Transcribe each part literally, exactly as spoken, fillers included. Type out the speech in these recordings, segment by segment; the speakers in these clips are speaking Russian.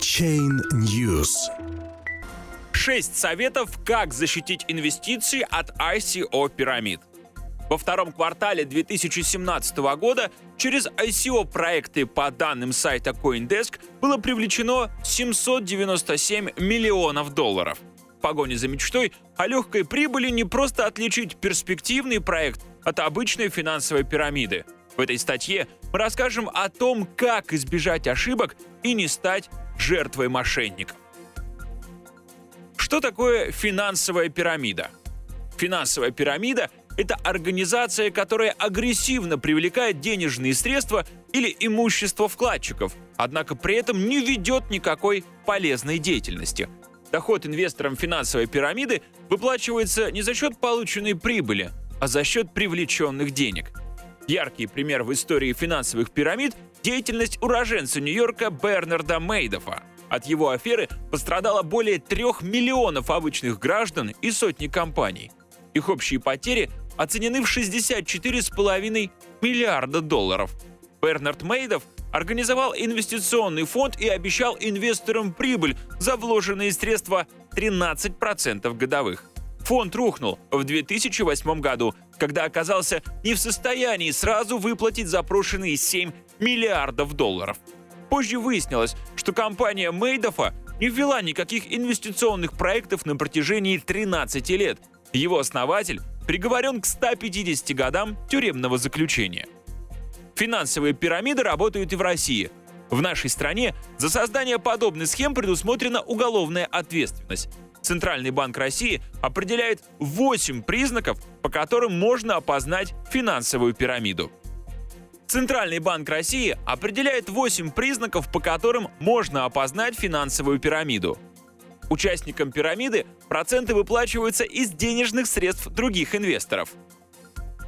Chain News. Шесть советов, как защитить инвестиции от ай си о-пирамид. Во втором квартале две тысячи семнадцатого года через ай си о-проекты, по данным сайта CoinDesk, было привлечено семьсот девяносто семь миллионов долларов. В погоне за мечтой о легкой прибыли не просто отличить перспективный проект от обычной финансовой пирамиды. В этой статье мы расскажем о том, как избежать ошибок и не стать жертвой мошенников. Что такое финансовая пирамида? Финансовая пирамида – это организация, которая агрессивно привлекает денежные средства или имущество вкладчиков, однако при этом не ведет никакой полезной деятельности. Доход инвесторам финансовой пирамиды выплачивается не за счет полученной прибыли, а за счет привлеченных денег. Яркий пример в истории финансовых пирамид – деятельность уроженца Нью-Йорка Бернарда Мейдофа. От его аферы пострадало более трех миллионов обычных граждан и сотни компаний. Их общие потери оценены в шестьдесят четыре целых пять десятых миллиарда долларов. Бернард Мейдоф организовал инвестиционный фонд и обещал инвесторам прибыль за вложенные средства тринадцать процентов годовых. Фонд рухнул в две тысячи восьмом году, когда оказался не в состоянии сразу выплатить запрошенные семь миллиардов долларов. Позже выяснилось, что компания Мейдофа не ввела никаких инвестиционных проектов на протяжении тринадцати лет. Его основатель приговорен к ста пятидесяти годам тюремного заключения. Финансовые пирамиды работают и в России. В нашей стране за создание подобных схем предусмотрена уголовная ответственность. Центральный банк России определяет восемь признаков, по которым можно опознать финансовую пирамиду. Центральный банк России определяет восемь признаков, по которым можно опознать финансовую пирамиду. Участникам пирамиды проценты выплачиваются из денежных средств других инвесторов.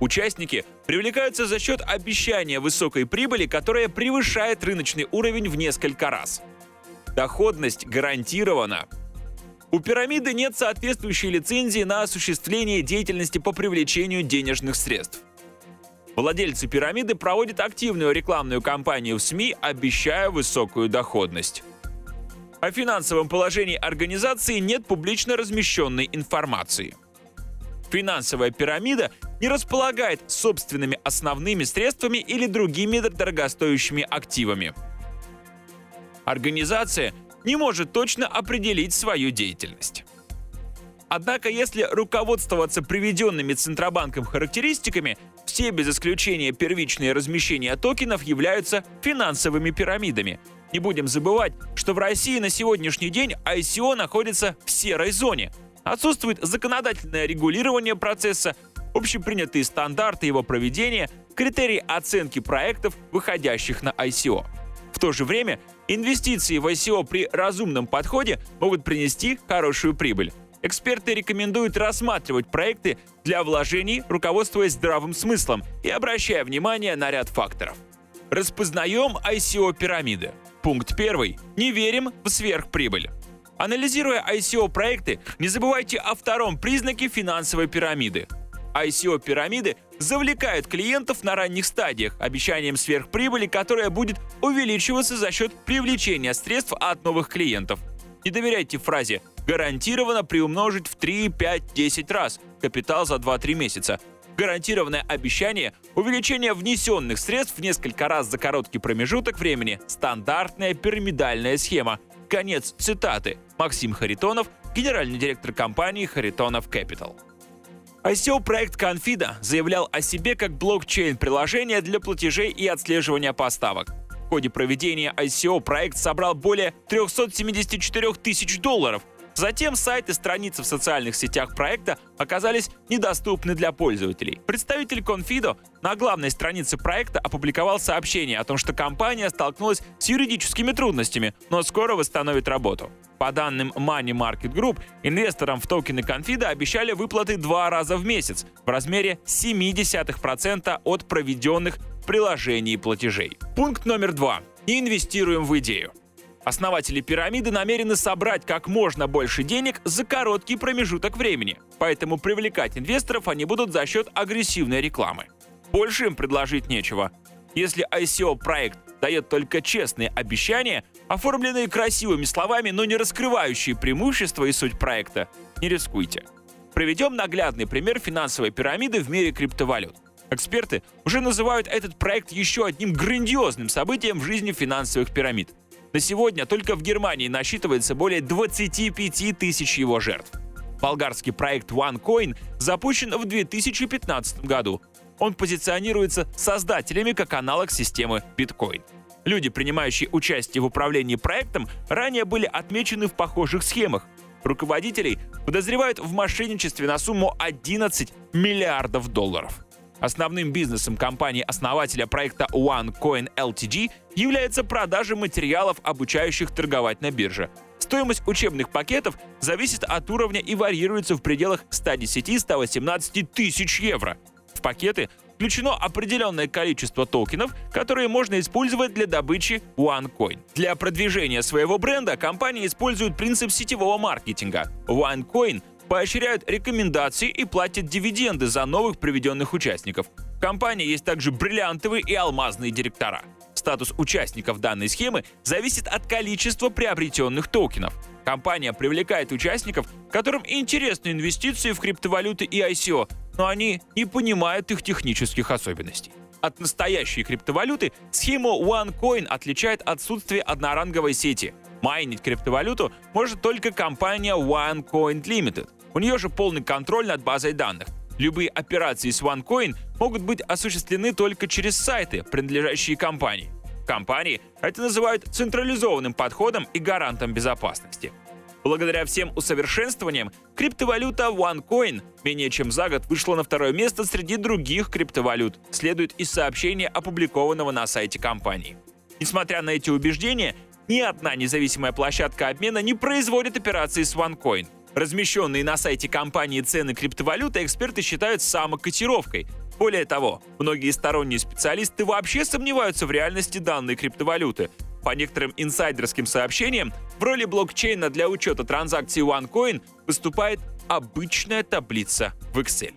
Участники привлекаются за счет обещания высокой прибыли, которая превышает рыночный уровень в несколько раз. Доходность гарантирована. У пирамиды нет соответствующей лицензии на осуществление деятельности по привлечению денежных средств. Владельцы пирамиды проводят активную рекламную кампанию в СМИ, обещая высокую доходность. О финансовом положении организации нет публично размещенной информации. Финансовая пирамида не располагает собственными основными средствами или другими дорогостоящими активами. Организация не может точно определить свою деятельность. Однако, если руководствоваться приведенными Центробанком характеристиками, все без исключения первичные размещения токенов являются финансовыми пирамидами. Не будем забывать, что в России на сегодняшний день ай си о находится в серой зоне. Отсутствует законодательное регулирование процесса, общепринятые стандарты его проведения, критерии оценки проектов, выходящих на ай си о. В то же время инвестиции в ай си о при разумном подходе могут принести хорошую прибыль. Эксперты рекомендуют рассматривать проекты для вложений, руководствуясь здравым смыслом и обращая внимание на ряд факторов. Распознаем ай си о-пирамиды. Пункт первый. Не верим в сверхприбыль. Анализируя ай си о-проекты, не забывайте о втором признаке финансовой пирамиды. ай си о-пирамиды завлекают клиентов на ранних стадиях обещанием сверхприбыли, которая будет увеличиваться за счет привлечения средств от новых клиентов. Не доверяйте фразе «гарантированно приумножить в три, пять, десять раз капитал за два-три месяца». Гарантированное обещание – увеличение внесенных средств в несколько раз за короткий промежуток времени – стандартная пирамидальная схема. Конец цитаты. Максим Харитонов, генеральный директор компании «Харитонов Capital». ай си о-проект Confido заявлял о себе как блокчейн-приложение для платежей и отслеживания поставок. В ходе проведения ай си о проект собрал более триста семьдесят четыре тысячи долларов. Затем сайт и страницы в социальных сетях проекта оказались недоступны для пользователей. Представитель Confido на главной странице проекта опубликовал сообщение о том, что компания столкнулась с юридическими трудностями, но скоро восстановит работу. По данным Money Market Group, инвесторам в токены Confido обещали выплаты два раза в месяц в размере ноль целых семь десятых процента от проведенных в приложении платежей. Пункт номер два. Не инвестируем в идею. Основатели пирамиды намерены собрать как можно больше денег за короткий промежуток времени, поэтому привлекать инвесторов они будут за счет агрессивной рекламы. Больше им предложить нечего. Если ай си о-проект дает только честные обещания, Оформленные красивыми словами, но не раскрывающие преимущества и суть проекта, не рискуйте. Проведем наглядный пример финансовой пирамиды в мире криптовалют. Эксперты уже называют этот проект еще одним грандиозным событием в жизни финансовых пирамид. На сегодня только в Германии насчитывается более двадцать пять тысяч его жертв. Болгарский проект OneCoin запущен в две тысячи пятнадцатом году. Он позиционируется создателями как аналог системы Bitcoin. Люди, принимающие участие в управлении проектом, ранее были отмечены в похожих схемах. Руководителей подозревают в мошенничестве на сумму одиннадцать миллиардов долларов. Основным бизнесом компании-основателя проекта OneCoin Ltd является продажа материалов, обучающих торговать на бирже. Стоимость учебных пакетов зависит от уровня и варьируется в пределах сто десять - сто восемнадцать тысяч евро. В пакеты включено определенное количество токенов, которые можно использовать для добычи OneCoin. Для продвижения своего бренда компания использует принцип сетевого маркетинга. OneCoin поощряют рекомендации и платят дивиденды за новых приведенных участников. В компании есть также бриллиантовые и алмазные директора. Статус участников данной схемы зависит от количества приобретенных токенов. Компания привлекает участников, которым интересны инвестиции в криптовалюты и ай си о, но они не понимают их технических особенностей. От настоящей криптовалюты схему OneCoin отличает отсутствие одноранговой сети. Майнить криптовалюту может только компания OneCoin Limited. У нее же полный контроль над базой данных. Любые операции с OneCoin могут быть осуществлены только через сайты, принадлежащие компании. Компании это называют централизованным подходом и гарантом безопасности. Благодаря всем усовершенствованиям, криптовалюта OneCoin менее чем за год вышла на второе место среди других криптовалют, следует из сообщения, опубликованного на сайте компании. Несмотря на эти убеждения, ни одна независимая площадка обмена не производит операции с OneCoin. Размещенные на сайте компании цены криптовалюты эксперты считают самокотировкой. Более того, многие сторонние специалисты вообще сомневаются в реальности данной криптовалюты. По некоторым инсайдерским сообщениям, в роли блокчейна для учета транзакций OneCoin выступает обычная таблица в Excel.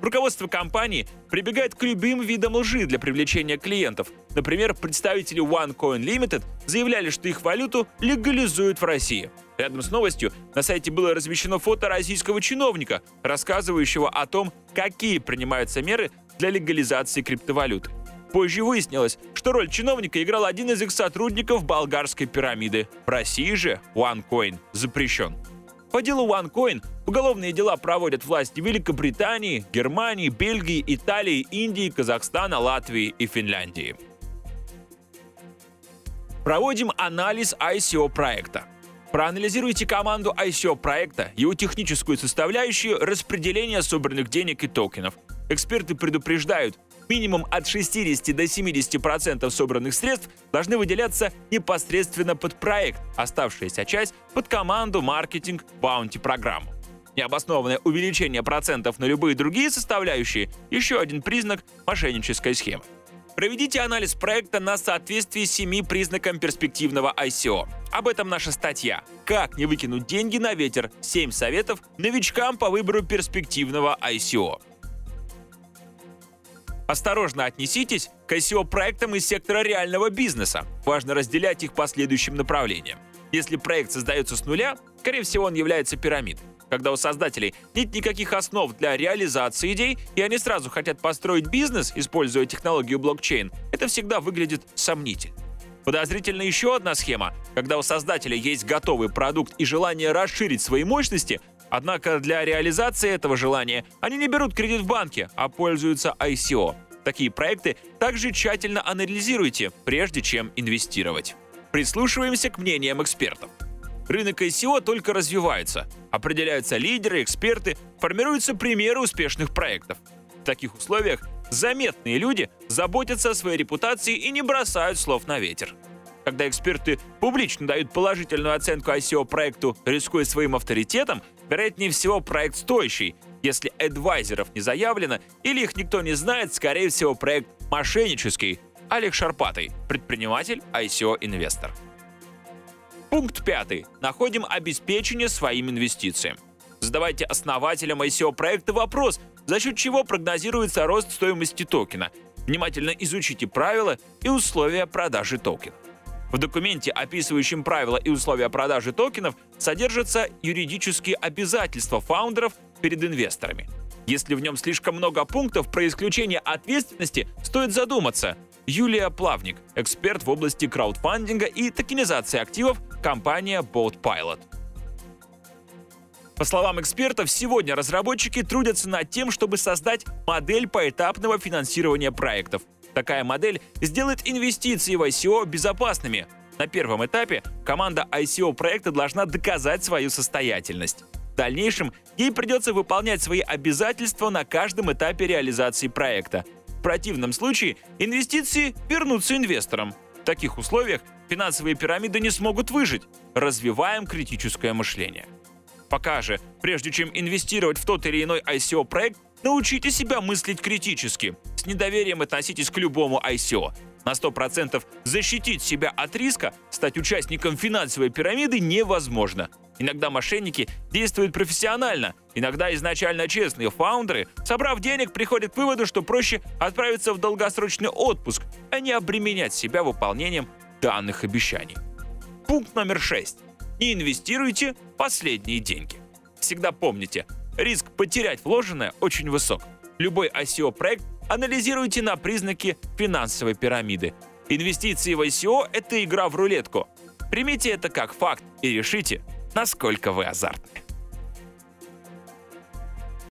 Руководство компании прибегает к любым видам лжи для привлечения клиентов. Например, представители OneCoin Limited заявляли, что их валюту легализуют в России. Рядом с новостью на сайте было размещено фото российского чиновника, рассказывающего о том, какие принимаются меры для легализации криптовалюты. Позже выяснилось, что роль чиновника играл один из их сотрудников болгарской пирамиды. В России же OneCoin запрещен. По делу OneCoin уголовные дела проводят власти Великобритании, Германии, Бельгии, Италии, Индии, Казахстана, Латвии и Финляндии. Проводим анализ ай си о проекта. Проанализируйте команду ай си о проекта, его техническую составляющую, распределение собранных денег и токенов. Эксперты предупреждают, минимум от шестьдесят до семидесяти процентов собранных средств должны выделяться непосредственно под проект, оставшаяся часть — под команду, маркетинг, баунти-программу. Необоснованное увеличение процентов на любые другие составляющие — еще один признак мошеннической схемы. Проведите анализ проекта на соответствии семи признакам перспективного ай си о. Об этом наша статья «Как не выкинуть деньги на ветер. семь советов новичкам по выбору перспективного ай си о». Осторожно отнеситесь к ай си о проектам из сектора реального бизнеса. Важно разделять их по следующим направлениям. Если проект создается с нуля, скорее всего, он является пирамидой. Когда у создателей нет никаких основ для реализации идей, и они сразу хотят построить бизнес, используя технологию блокчейн, это всегда выглядит сомнительно. Подозрительна еще одна схема, когда у создателя есть готовый продукт и желание расширить свои мощности, однако для реализации этого желания они не берут кредит в банке, а пользуются ай си о. Такие проекты также тщательно анализируйте, прежде чем инвестировать. Прислушиваемся к мнениям экспертов. Рынок ай си о только развивается. Определяются лидеры, эксперты, формируются примеры успешных проектов. В таких условиях заметные люди заботятся о своей репутации и не бросают слов на ветер. Когда эксперты публично дают положительную оценку ай си о проекту, рискуя своим авторитетом, вероятнее всего, проект стоящий. Если адвайзеров не заявлено или их никто не знает, скорее всего, проект мошеннический. Олег Шарпатый, предприниматель, ай си о-инвестор. Пункт пятый. Находим обеспечение своим инвестициям. Задавайте основателям ай си о проекта вопрос, за счет чего прогнозируется рост стоимости токена. Внимательно изучите правила и условия продажи токена. В документе, описывающем правила и условия продажи токенов, содержатся юридические обязательства фаундеров перед инвесторами. Если в нем слишком много пунктов про исключение ответственности, стоит задуматься. Юлия Плавник, эксперт в области краудфандинга и токенизации активов, компания Boat Pilot. По словам экспертов, сегодня разработчики трудятся над тем, чтобы создать модель поэтапного финансирования проектов. Такая модель сделает инвестиции в ай си о безопасными. На первом этапе команда ай си о-проекта должна доказать свою состоятельность. В дальнейшем ей придется выполнять свои обязательства на каждом этапе реализации проекта. В противном случае инвестиции вернутся инвесторам. В таких условиях финансовые пирамиды не смогут выжить. Развиваем критическое мышление. Пока же, прежде чем инвестировать в тот или иной ай си о-проект, научите себя мыслить критически. С недоверием относитесь к любому ай си о. На сто процентов защитить себя от риска, стать участником финансовой пирамиды невозможно. Иногда мошенники действуют профессионально, иногда изначально честные фаундеры, собрав денег, приходят к выводу, что проще отправиться в долгосрочный отпуск, а не обременять себя выполнением данных обещаний. Пункт номер шесть. Не инвестируйте последние деньги. Всегда помните, риск потерять вложенное очень высок. Любой ай си о-проект анализируйте на признаки финансовой пирамиды. Инвестиции в ай си о – это игра в рулетку. Примите это как факт и решите, насколько вы азартны.